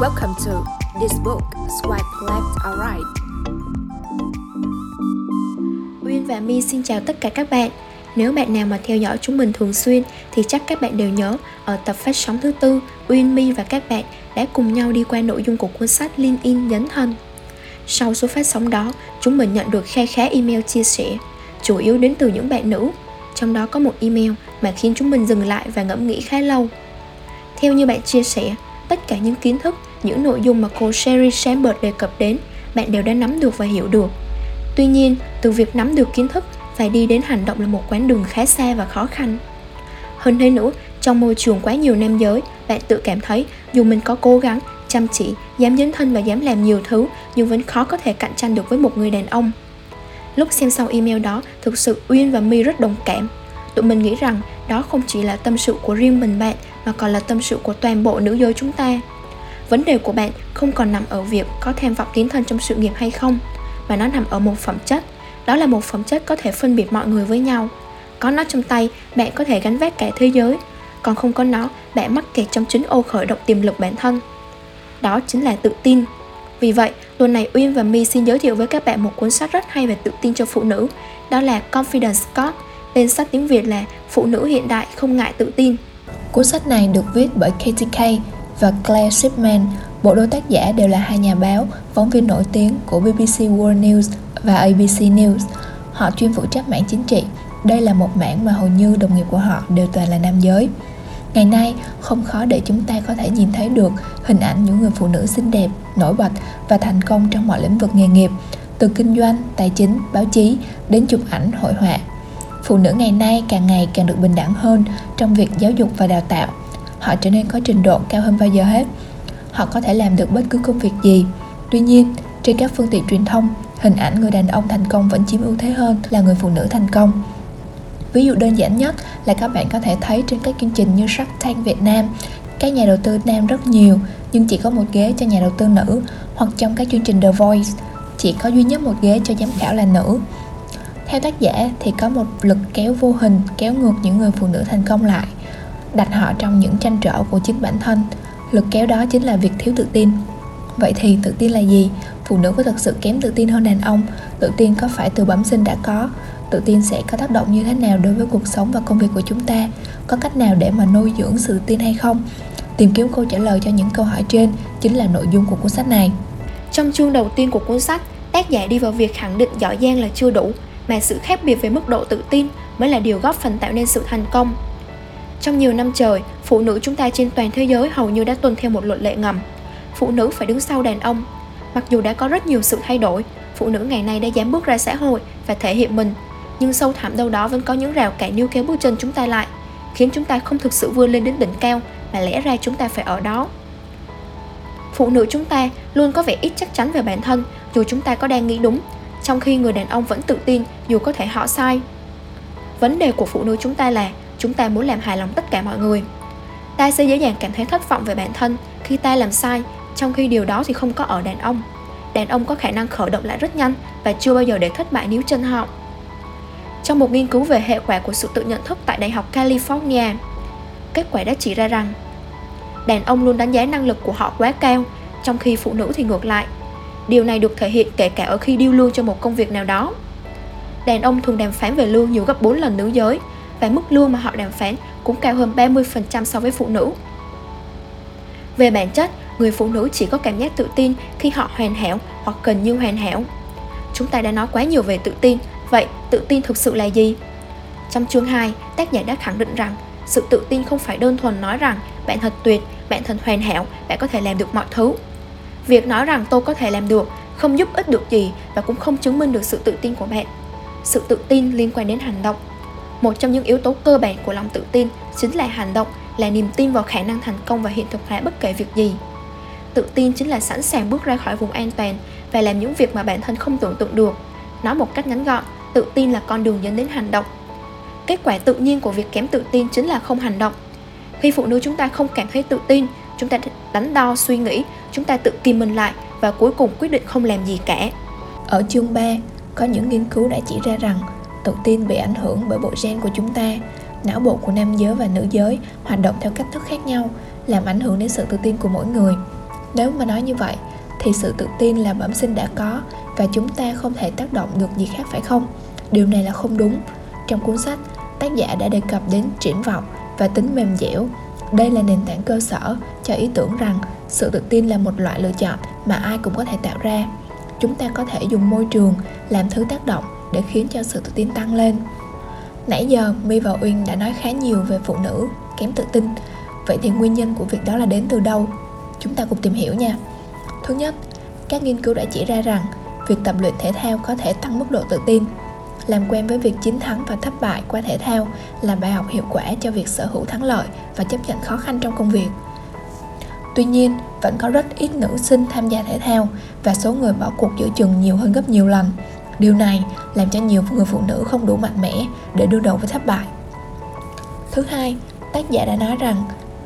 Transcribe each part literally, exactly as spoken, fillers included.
Welcome to This Book, Swipe Left or Right. Uyên và My xin chào tất cả các bạn. Nếu bạn nào mà theo dõi chúng mình thường xuyên thì chắc các bạn đều nhớ ở tập phát sóng thứ tư, Uyên, My và các bạn đã cùng nhau đi qua nội dung của cuốn sách Lean In Dấn Thân. Sau số phát sóng đó, chúng mình nhận được kha khá email chia sẻ, chủ yếu đến từ những bạn nữ. Trong đó có một email mà khiến chúng mình dừng lại và ngẫm nghĩ khá lâu. Theo như bạn chia sẻ, tất cả những kiến thức, những nội dung mà cô Sherry Sembert đề cập đến, bạn đều đã nắm được và hiểu được. Tuy nhiên, từ việc nắm được kiến thức phải đi đến hành động là một quãng đường khá xa và khó khăn. Hơn thế nữa, trong môi trường quá nhiều nam giới, bạn tự cảm thấy dù mình có cố gắng, chăm chỉ, dám dấn thân và dám làm nhiều thứ nhưng vẫn khó có thể cạnh tranh được với một người đàn ông. Lúc xem xong email đó, thực sự Uyên và My rất đồng cảm. Tụi mình nghĩ rằng đó không chỉ là tâm sự của riêng mình bạn mà còn là tâm sự của toàn bộ nữ giới chúng ta. Vấn đề của bạn không còn nằm ở việc có tham vọng tiến thân trong sự nghiệp hay không, mà nó nằm ở một phẩm chất. Đó là một phẩm chất có thể phân biệt mọi người với nhau. Có nó trong tay, bạn có thể gánh vác cả thế giới. Còn không có nó, bạn mắc kẹt trong chính ô khởi động tiềm lực bản thân. Đó chính là tự tin. Vì vậy, tuần này Uyên và My xin giới thiệu với các bạn một cuốn sách rất hay về tự tin cho phụ nữ. Đó là Confidence Code, tên sách tiếng Việt là Phụ nữ hiện đại không ngại tự tin. Cuốn sách này được viết bởi Katty Kay và Claire Shipman. Bộ đôi tác giả đều là hai nhà báo, phóng viên nổi tiếng của B B C World News và A B C News. Họ chuyên phụ trách mảng chính trị. Đây là một mảng mà hầu như đồng nghiệp của họ đều toàn là nam giới. Ngày nay, không khó để chúng ta có thể nhìn thấy được hình ảnh những người phụ nữ xinh đẹp, nổi bật và thành công trong mọi lĩnh vực nghề nghiệp, từ kinh doanh, tài chính, báo chí đến chụp ảnh, hội họa. Phụ nữ ngày nay càng ngày càng được bình đẳng hơn trong việc giáo dục và đào tạo. Họ trở nên có trình độ cao hơn bao giờ hết. Họ có thể làm được bất cứ công việc gì. Tuy nhiên, trên các phương tiện truyền thông, hình ảnh người đàn ông thành công vẫn chiếm ưu thế hơn là người phụ nữ thành công. Ví dụ đơn giản nhất là các bạn có thể thấy trên các chương trình như Shark Tank Việt Nam, các nhà đầu tư nam rất nhiều nhưng chỉ có một ghế cho nhà đầu tư nữ, hoặc trong các chương trình The Voice, chỉ có duy nhất một ghế cho giám khảo là nữ. Theo tác giả thì có một lực kéo vô hình kéo ngược những người phụ nữ thành công lại, đặt họ trong những trăn trở của chính bản thân. Lực kéo đó chính là việc thiếu tự tin. Vậy thì tự tin là gì? Phụ nữ có thực sự kém tự tin hơn đàn ông? Tự tin có phải từ bẩm sinh đã có? Tự tin sẽ có tác động như thế nào đối với cuộc sống và công việc của chúng ta? Có cách nào để mà nuôi dưỡng sự tin hay không? Tìm kiếm câu trả lời cho những câu hỏi trên chính là nội dung của cuốn sách này. Trong chương đầu tiên của cuốn sách, tác giả đi vào việc khẳng định giỏi giang là chưa đủ, mà sự khác biệt về mức độ tự tin mới là điều góp phần tạo nên sự thành công. Trong nhiều năm trời, phụ nữ chúng ta trên toàn thế giới hầu như đã tuân theo một luật lệ ngầm. Phụ nữ phải đứng sau đàn ông. Mặc dù đã có rất nhiều sự thay đổi, phụ nữ ngày nay đã dám bước ra xã hội và thể hiện mình, nhưng sâu thẳm đâu đó vẫn có những rào cản níu kéo bước chân chúng ta lại, khiến chúng ta không thực sự vươn lên đến đỉnh cao mà lẽ ra chúng ta phải ở đó. Phụ nữ chúng ta luôn có vẻ ít chắc chắn về bản thân dù chúng ta có đang nghĩ đúng, trong khi người đàn ông vẫn tự tin dù có thể họ sai. Vấn đề của phụ nữ chúng ta là chúng ta muốn làm hài lòng tất cả mọi người. Ta sẽ dễ dàng cảm thấy thất vọng về bản thân khi ta làm sai, trong khi điều đó thì không có ở đàn ông. Đàn ông có khả năng khởi động lại rất nhanh và chưa bao giờ để thất bại níu chân họ. Trong một nghiên cứu về hệ quả của sự tự nhận thức tại Đại học California, kết quả đã chỉ ra rằng đàn ông luôn đánh giá năng lực của họ quá cao, trong khi phụ nữ thì ngược lại. Điều này được thể hiện kể cả ở khi điêu lương cho một công việc nào đó. Đàn ông thường đàm phán về lương nhiều gấp bốn lần nữ giới, và mức lương mà họ đàm phán cũng cao hơn ba mươi phần trăm so với phụ nữ. Về bản chất, người phụ nữ chỉ có cảm giác tự tin khi họ hoàn hảo hoặc gần như hoàn hảo. Chúng ta đã nói quá nhiều về tự tin, vậy tự tin thực sự là gì? Trong chương hai, tác giả đã khẳng định rằng sự tự tin không phải đơn thuần nói rằng bạn thật tuyệt, bạn thật hoàn hảo, bạn có thể làm được mọi thứ. Việc nói rằng tôi có thể làm được không giúp ích được gì và cũng không chứng minh được sự tự tin của bạn. Sự tự tin liên quan đến hành động. Một trong những yếu tố cơ bản của lòng tự tin chính là hành động, là niềm tin vào khả năng thành công và hiện thực hóa bất kể việc gì. Tự tin chính là sẵn sàng bước ra khỏi vùng an toàn và làm những việc mà bản thân không tưởng tượng được. Nói một cách ngắn gọn, tự tin là con đường dẫn đến hành động. Kết quả tự nhiên của việc kém tự tin chính là không hành động. Khi phụ nữ chúng ta không cảm thấy tự tin, chúng ta đắn đo, suy nghĩ, chúng ta tự kìm mình lại và cuối cùng quyết định không làm gì cả. Ở chương ba, có những nghiên cứu đã chỉ ra rằng tự tin bị ảnh hưởng bởi bộ gen của chúng ta. Não bộ của nam giới và nữ giới hoạt động theo cách thức khác nhau, làm ảnh hưởng đến sự tự tin của mỗi người. Nếu mà nói như vậy, thì sự tự tin là bẩm sinh đã có và chúng ta không thể tác động được gì khác phải không? Điều này là không đúng. Trong cuốn sách, tác giả đã đề cập đến triển vọng và tính mềm dẻo. Đây là nền tảng cơ sở cho ý tưởng rằng sự tự tin là một loại lựa chọn mà ai cũng có thể tạo ra. Chúng ta có thể dùng môi trường làm thứ tác động để khiến cho sự tự tin tăng lên. Nãy giờ, My và Uyên đã nói khá nhiều về phụ nữ kém tự tin. Vậy thì nguyên nhân của việc đó là đến từ đâu? Chúng ta cùng tìm hiểu nha. Thứ nhất, các nghiên cứu đã chỉ ra rằng việc tập luyện thể thao có thể tăng mức độ tự tin. Làm quen với việc chiến thắng và thất bại qua thể thao là bài học hiệu quả cho việc sở hữu thắng lợi và chấp nhận khó khăn trong công việc. Tuy nhiên, vẫn có rất ít nữ sinh tham gia thể thao và số người bỏ cuộc giữa chừng nhiều hơn gấp nhiều lần. Điều này làm cho nhiều người phụ nữ không đủ mạnh mẽ để đương đầu với thất bại. Thứ hai, tác giả đã nói rằng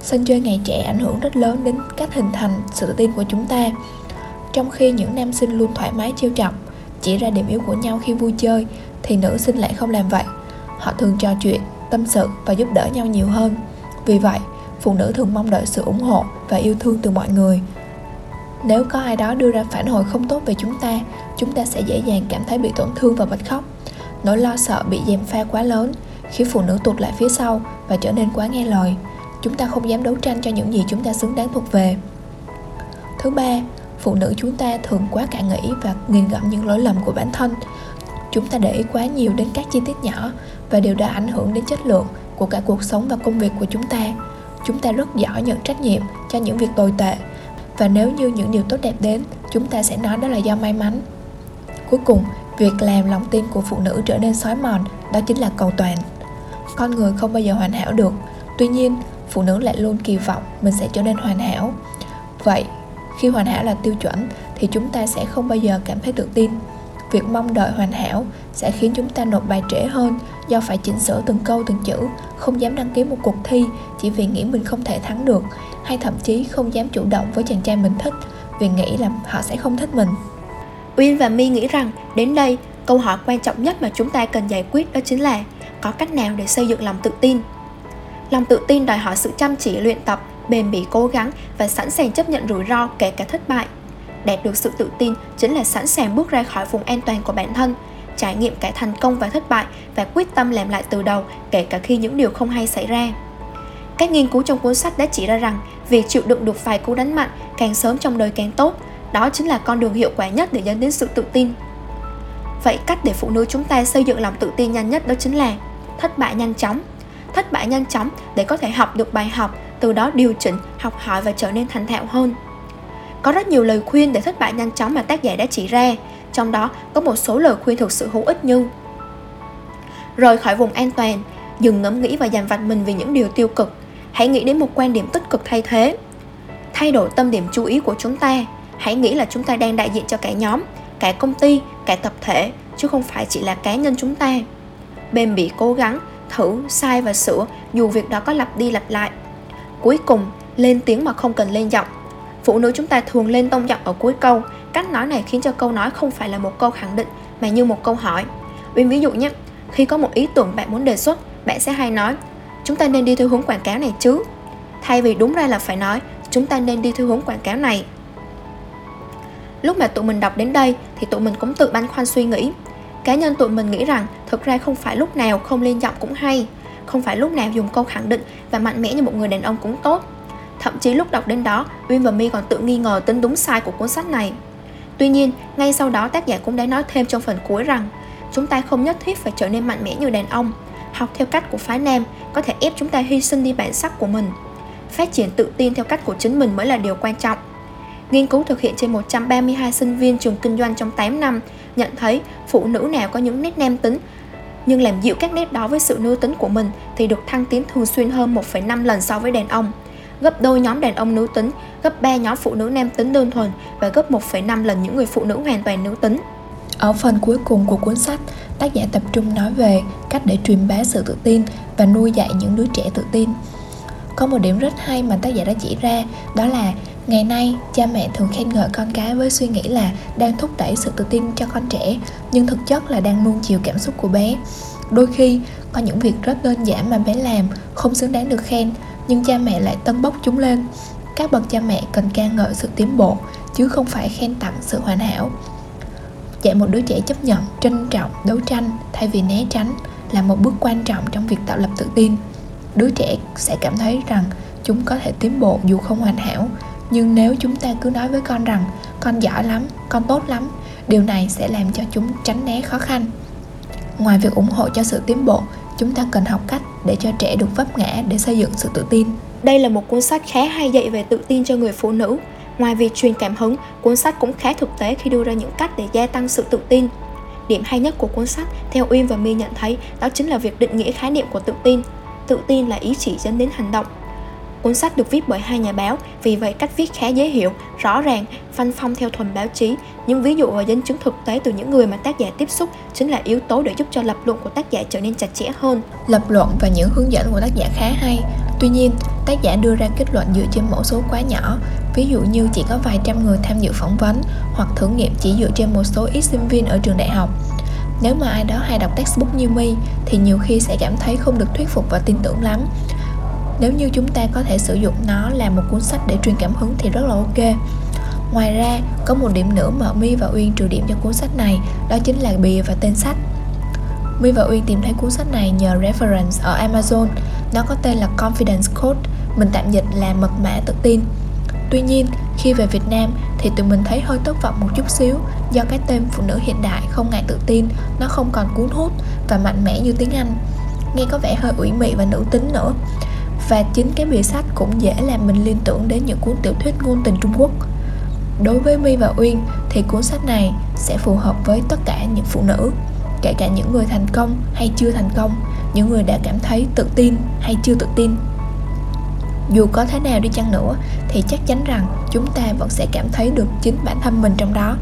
sân chơi ngày trẻ ảnh hưởng rất lớn đến cách hình thành sự tự tin của chúng ta. Trong khi những nam sinh luôn thoải mái trêu chọc, chỉ ra điểm yếu của nhau khi vui chơi, thì nữ sinh lại không làm vậy. Họ thường trò chuyện, tâm sự và giúp đỡ nhau nhiều hơn. Vì vậy, phụ nữ thường mong đợi sự ủng hộ và yêu thương từ mọi người. Nếu có ai đó đưa ra phản hồi không tốt về chúng ta, chúng ta sẽ dễ dàng cảm thấy bị tổn thương và bật khóc. Nỗi lo sợ bị gièm pha quá lớn khiến phụ nữ tụt lại phía sau và trở nên quá nghe lời. Chúng ta không dám đấu tranh cho những gì chúng ta xứng đáng thuộc về. Thứ ba, phụ nữ chúng ta thường quá cả nghĩ và nghiền ngẫm những lỗi lầm của bản thân. Chúng ta để ý quá nhiều đến các chi tiết nhỏ và điều đó ảnh hưởng đến chất lượng của cả cuộc sống và công việc của chúng ta. Chúng ta rất giỏi nhận trách nhiệm cho những việc tồi tệ và nếu như những điều tốt đẹp đến, chúng ta sẽ nói đó là do may mắn. Cuối cùng, việc làm lòng tin của phụ nữ trở nên xói mòn, đó chính là cầu toàn. Con người không bao giờ hoàn hảo được, tuy nhiên, phụ nữ lại luôn kỳ vọng mình sẽ trở nên hoàn hảo. Vậy, khi hoàn hảo là tiêu chuẩn thì chúng ta sẽ không bao giờ cảm thấy tự tin. Việc mong đợi hoàn hảo sẽ khiến chúng ta nộp bài trễ hơn do phải chỉnh sửa từng câu từng chữ, không dám đăng ký một cuộc thi chỉ vì nghĩ mình không thể thắng được, hay thậm chí không dám chủ động với chàng trai mình thích vì nghĩ là họ sẽ không thích mình. Uyên và My nghĩ rằng đến đây, câu hỏi quan trọng nhất mà chúng ta cần giải quyết đó chính là có cách nào để xây dựng lòng tự tin. Lòng tự tin đòi hỏi sự chăm chỉ luyện tập, bền bỉ cố gắng và sẵn sàng chấp nhận rủi ro kể cả thất bại. Đạt được sự tự tin chính là sẵn sàng bước ra khỏi vùng an toàn của bản thân, trải nghiệm cả thành công và thất bại và quyết tâm làm lại từ đầu kể cả khi những điều không hay xảy ra. Các nghiên cứu trong cuốn sách đã chỉ ra rằng việc chịu đựng được vài cú đánh mạnh càng sớm trong đời càng tốt, đó chính là con đường hiệu quả nhất để dẫn đến sự tự tin. Vậy cách để phụ nữ chúng ta xây dựng lòng tự tin nhanh nhất đó chính là thất bại nhanh chóng. Thất bại nhanh chóng để có thể học được bài học, từ đó điều chỉnh, học hỏi và trở nên thành thạo hơn. Có rất nhiều lời khuyên để thất bại nhanh chóng mà tác giả đã chỉ ra, trong đó có một số lời khuyên thực sự hữu ích như rời khỏi vùng an toàn, dừng ngẫm nghĩ và dằn vặt mình vì những điều tiêu cực, hãy nghĩ đến một quan điểm tích cực thay thế. Thay đổi tâm điểm chú ý của chúng ta, hãy nghĩ là chúng ta đang đại diện cho cả nhóm, cả công ty, cả tập thể, chứ không phải chỉ là cá nhân chúng ta. Bền bỉ cố gắng, thử, sai và sửa, dù việc đó có lặp đi lặp lại. Cuối cùng, lên tiếng mà không cần lên giọng. Phụ nữ chúng ta thường lên tông giọng ở cuối câu. Cách nói này khiến cho câu nói không phải là một câu khẳng định mà như một câu hỏi. Uyên ví dụ nhé, khi có một ý tưởng bạn muốn đề xuất, bạn sẽ hay nói chúng ta nên đi theo hướng quảng cáo này chứ, thay vì đúng ra là phải nói chúng ta nên đi theo hướng quảng cáo này. Lúc mà tụi mình đọc đến đây thì tụi mình cũng tự băn khoăn suy nghĩ. Cá nhân tụi mình nghĩ rằng thực ra không phải lúc nào không lên giọng cũng hay, không phải lúc nào dùng câu khẳng định và mạnh mẽ như một người đàn ông cũng tốt. Thậm chí lúc đọc đến đó, Uyên và My còn tự nghi ngờ tính đúng sai của cuốn sách này. Tuy nhiên, ngay sau đó tác giả cũng đã nói thêm trong phần cuối rằng chúng ta không nhất thiết phải trở nên mạnh mẽ như đàn ông. Học theo cách của phái nam có thể ép chúng ta hy sinh đi bản sắc của mình. Phát triển tự tin theo cách của chính mình mới là điều quan trọng. Nghiên cứu thực hiện trên một trăm ba mươi hai sinh viên trường kinh doanh trong tám năm nhận thấy phụ nữ nào có những nét nam tính nhưng làm dịu các nét đó với sự nữ tính của mình thì được thăng tiến thường xuyên hơn một phẩy năm lần so với đàn ông, gấp đôi nhóm đàn ông nữ tính, gấp ba nhóm phụ nữ nam tính đơn thuần và gấp một phẩy năm lần những người phụ nữ hoàn toàn nữ tính. Ở phần cuối cùng của cuốn sách, tác giả tập trung nói về cách để truyền bá sự tự tin và nuôi dạy những đứa trẻ tự tin. Có một điểm rất hay mà tác giả đã chỉ ra, đó là ngày nay, cha mẹ thường khen ngợi con cái với suy nghĩ là đang thúc đẩy sự tự tin cho con trẻ, nhưng thực chất là đang nuông chiều cảm xúc của bé. Đôi khi, có những việc rất đơn giản mà bé làm, không xứng đáng được khen, nhưng cha mẹ lại tâng bốc chúng lên. các bậc cha mẹ cần ca ngợi sự tiến bộ chứ không phải khen tặng sự hoàn hảo. Dạy một đứa trẻ chấp nhận, trân trọng, đấu tranh thay vì né tránh là một bước quan trọng trong việc tạo lập tự tin. Đứa trẻ sẽ cảm thấy rằng chúng có thể tiến bộ dù không hoàn hảo, nhưng nếu chúng ta cứ nói với con rằng con giỏi lắm, con tốt lắm, điều này sẽ làm cho chúng tránh né khó khăn. Ngoài việc ủng hộ cho sự tiến bộ, chúng ta cần học cách để cho trẻ được vấp ngã để xây dựng sự tự tin. Đây là một cuốn sách khá hay dạy về tự tin cho người phụ nữ. Ngoài việc truyền cảm hứng, cuốn sách cũng khá thực tế khi đưa ra những cách để gia tăng sự tự tin. Điểm hay nhất của cuốn sách, theo Uyên và My nhận thấy, đó chính là việc định nghĩa khái niệm của tự tin. Tự tin là ý chỉ dẫn đến hành động. Cuốn sách được viết bởi hai nhà báo, vì vậy cách viết khá dễ hiểu, rõ ràng, văn phong theo thuần báo chí. Những ví dụ và dẫn chứng thực tế từ những người mà tác giả tiếp xúc chính là yếu tố để giúp cho lập luận của tác giả trở nên chặt chẽ hơn. Lập luận và những hướng dẫn của tác giả khá hay. Tuy nhiên, tác giả đưa ra kết luận dựa trên mẫu số quá nhỏ, ví dụ như chỉ có vài trăm người tham dự phỏng vấn hoặc thử nghiệm chỉ dựa trên một số ít sinh viên ở trường đại học. Nếu mà ai đó hay đọc textbook như My thì nhiều khi sẽ cảm thấy không được thuyết phục và tin tưởng lắm. Nếu như chúng ta có thể sử dụng nó làm một cuốn sách để truyền cảm hứng thì rất là ok. Ngoài ra, có một điểm nữa mà My và Uyên trừ điểm cho cuốn sách này, đó chính là bìa và tên sách. My và Uyên tìm thấy cuốn sách này nhờ reference ở Amazon. Nó có tên là Confidence Code, mình tạm dịch là mật mã tự tin. Tuy nhiên, khi về Việt Nam thì tụi mình thấy hơi thất vọng một chút xíu do cái tên phụ nữ hiện đại không ngại tự tin, nó không còn cuốn hút và mạnh mẽ như tiếng Anh. Nghe có vẻ hơi ủy mị và nữ tính nữa. Và chính cái bìa sách cũng dễ làm mình liên tưởng đến những cuốn tiểu thuyết ngôn tình Trung Quốc. Đối với My và Uyên thì cuốn sách này sẽ phù hợp với tất cả những phụ nữ, kể cả những người thành công hay chưa thành công, những người đã cảm thấy tự tin hay chưa tự tin. Dù có thế nào đi chăng nữa thì chắc chắn rằng chúng ta vẫn sẽ cảm thấy được chính bản thân mình trong đó.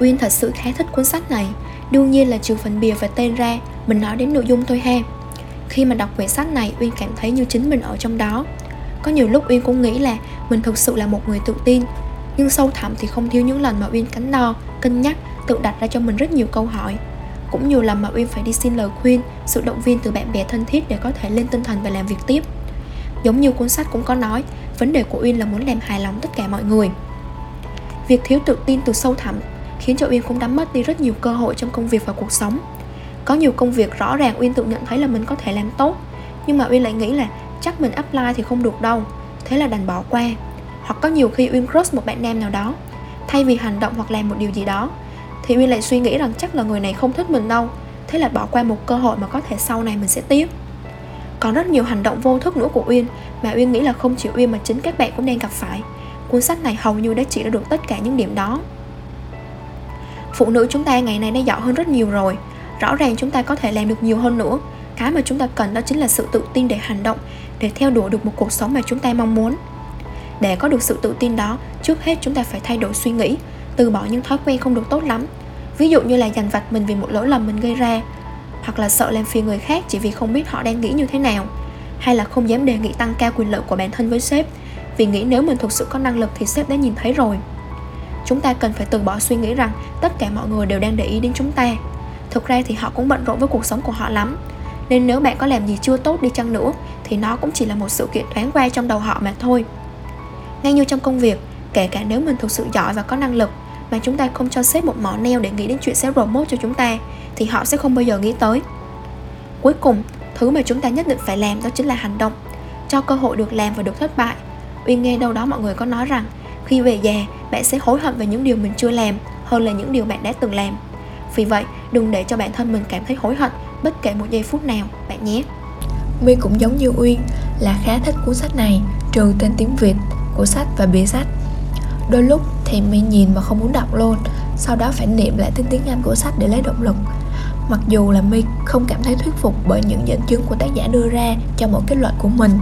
Uyên thật sự khá thích cuốn sách này. Đương nhiên là trừ phần bìa và tên ra, mình nói đến nội dung thôi ha. Khi mà đọc quyển sách này, Uyên cảm thấy như chính mình ở trong đó. Có nhiều lúc Uyên cũng nghĩ là mình thực sự là một người tự tin, nhưng sâu thẳm thì không thiếu những lần mà Uyên cắn đo, cân nhắc, tự đặt ra cho mình rất nhiều câu hỏi. Cũng nhiều lần mà Uyên phải đi xin lời khuyên, sự động viên từ bạn bè thân thiết để có thể lên tinh thần và làm việc tiếp. Giống như cuốn sách cũng có nói, vấn đề của Uyên là muốn làm hài lòng tất cả mọi người. Việc thiếu tự tin từ sâu thẳm khiến cho Uyên cũng đã mất đi rất nhiều cơ hội trong công việc và cuộc sống. Có nhiều công việc rõ ràng Uyên tự nhận thấy là mình có thể làm tốt, nhưng mà Uyên lại nghĩ là chắc mình apply thì không được đâu, thế là đành bỏ qua. Hoặc có nhiều khi Uyên crush một bạn nam nào đó, thay vì hành động hoặc làm một điều gì đó thì Uyên lại suy nghĩ rằng chắc là người này không thích mình đâu, thế là bỏ qua một cơ hội mà có thể sau này mình sẽ tiếc. Còn rất nhiều hành động vô thức nữa của Uyên mà Uyên nghĩ là không chỉ Uyên mà chính các bạn cũng đang gặp phải. Cuốn sách này hầu như đã chỉ ra được tất cả những điểm đó. Phụ nữ chúng ta ngày nay đã giỏi hơn rất nhiều rồi. Rõ ràng chúng ta có thể làm được nhiều hơn nữa. Cái mà chúng ta cần đó chính là sự tự tin để hành động, để theo đuổi được một cuộc sống mà chúng ta mong muốn. Để có được sự tự tin đó, trước hết chúng ta phải thay đổi suy nghĩ, từ bỏ những thói quen không được tốt lắm. Ví dụ như là dằn vặt mình vì một lỗi lầm mình gây ra, hoặc là sợ làm phiền người khác chỉ vì không biết họ đang nghĩ như thế nào, hay là không dám đề nghị tăng cao quyền lợi của bản thân với sếp, vì nghĩ nếu mình thực sự có năng lực thì sếp đã nhìn thấy rồi. Chúng ta cần phải từ bỏ suy nghĩ rằng tất cả mọi người đều đang để ý đến chúng ta. Thực ra thì họ cũng bận rộn với cuộc sống của họ lắm. Nên nếu bạn có làm gì chưa tốt đi chăng nữa thì nó cũng chỉ là một sự kiện thoáng qua trong đầu họ mà thôi. Ngay như trong công việc, kể cả nếu mình thực sự giỏi và có năng lực mà chúng ta không cho sếp một mỏ neo để nghĩ đến chuyện sẽ promote cho chúng ta thì họ sẽ không bao giờ nghĩ tới. Cuối cùng, thứ mà chúng ta nhất định phải làm đó chính là hành động, cho cơ hội được làm và được thất bại. Uyên nghe đâu đó mọi người có nói rằng khi về già bạn sẽ hối hận về những điều mình chưa làm hơn là những điều bạn đã từng làm. Vì vậy, đừng để cho bản thân mình cảm thấy hối hận bất kể một giây phút nào, bạn nhé. My cũng giống như Uyên là khá thích cuốn sách này, trừ tên tiếng Việt của sách và bìa sách. Đôi lúc thì My nhìn mà không muốn đọc luôn, sau đó phải niệm lại tên tiếng Anh của sách để lấy động lực. Mặc dù là My không cảm thấy thuyết phục bởi những dẫn chứng của tác giả đưa ra cho mỗi kết luận của mình,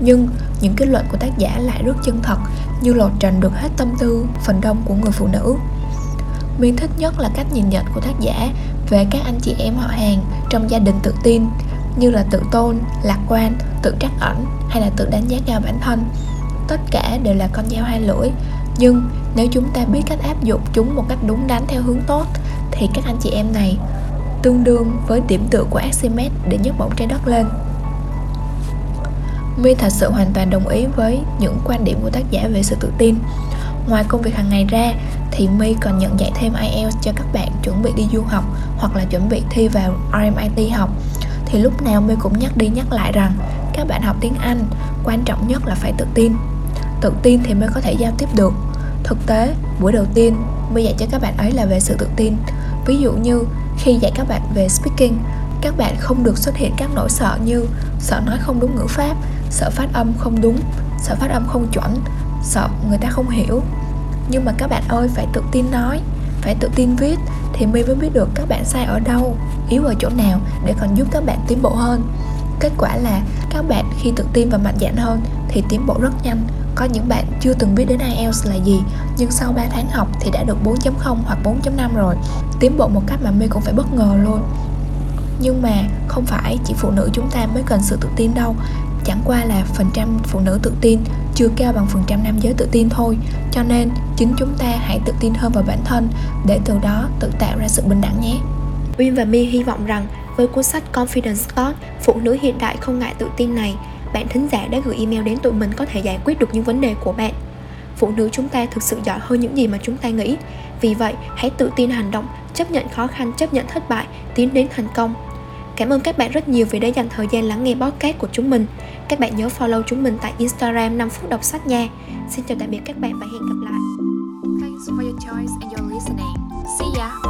nhưng những kết luận của tác giả lại rất chân thật, như lột trần được hết tâm tư phần đông của người phụ nữ. My thích nhất là cách nhìn nhận của tác giả về các anh chị em họ hàng trong gia đình tự tin, như là tự tôn, lạc quan, tự trắc ẩn hay là tự đánh giá cao bản thân. Tất cả đều là con dao hai lưỡi, nhưng nếu chúng ta biết cách áp dụng chúng một cách đúng đắn theo hướng tốt thì các anh chị em này tương đương với điểm tựa của Archimedes để nhấc bổng trái đất lên. My thật sự hoàn toàn đồng ý với những quan điểm của tác giả về sự tự tin. Ngoài công việc hàng ngày ra thì My còn nhận dạy thêm ai eo cho các bạn chuẩn bị đi du học hoặc là chuẩn bị thi vào R M I T học. Thì lúc nào My cũng nhắc đi nhắc lại rằng các bạn học tiếng Anh, quan trọng nhất là phải tự tin. Tự tin thì mới có thể giao tiếp được. Thực tế, buổi đầu tiên My dạy cho các bạn ấy là về sự tự tin. Ví dụ như khi dạy các bạn về speaking, các bạn không được xuất hiện các nỗi sợ như sợ nói không đúng ngữ pháp, sợ phát âm không đúng, sợ phát âm không chuẩn, sợ người ta không hiểu. Nhưng mà các bạn ơi, phải tự tin nói, phải tự tin viết thì My mới biết được các bạn sai ở đâu, yếu ở chỗ nào để còn giúp các bạn tiến bộ hơn. Kết quả là các bạn khi tự tin và mạnh dạn hơn thì tiến bộ rất nhanh. Có những bạn chưa từng biết đến ai eo là gì, nhưng sau ba tháng học thì đã được bốn chấm không hoặc bốn chấm năm rồi. Tiến bộ một cách mà My cũng phải bất ngờ luôn. Nhưng mà không phải chỉ phụ nữ chúng ta mới cần sự tự tin đâu. Chẳng qua là phần trăm phụ nữ tự tin chưa cao bằng phần trăm nam giới tự tin thôi. Cho nên chính chúng ta hãy tự tin hơn vào bản thân, để từ đó tự tạo ra sự bình đẳng nhé. Win và My hy vọng rằng với cuốn sách Confidence Code, Phụ nữ hiện đại không ngại tự tin này, bạn thính giả đã gửi email đến tụi mình có thể giải quyết được những vấn đề của bạn. Phụ nữ chúng ta thực sự giỏi hơn những gì mà chúng ta nghĩ. Vì vậy, hãy tự tin hành động, chấp nhận khó khăn, chấp nhận thất bại, tiến đến thành công. Cảm ơn các bạn rất nhiều vì đã dành thời gian lắng nghe podcast của chúng mình. Các bạn nhớ follow chúng mình tại Instagram năm phút đọc sách nha. Xin chào tạm biệt các bạn và hẹn gặp lại. Thanks for your choice and your listening. See ya.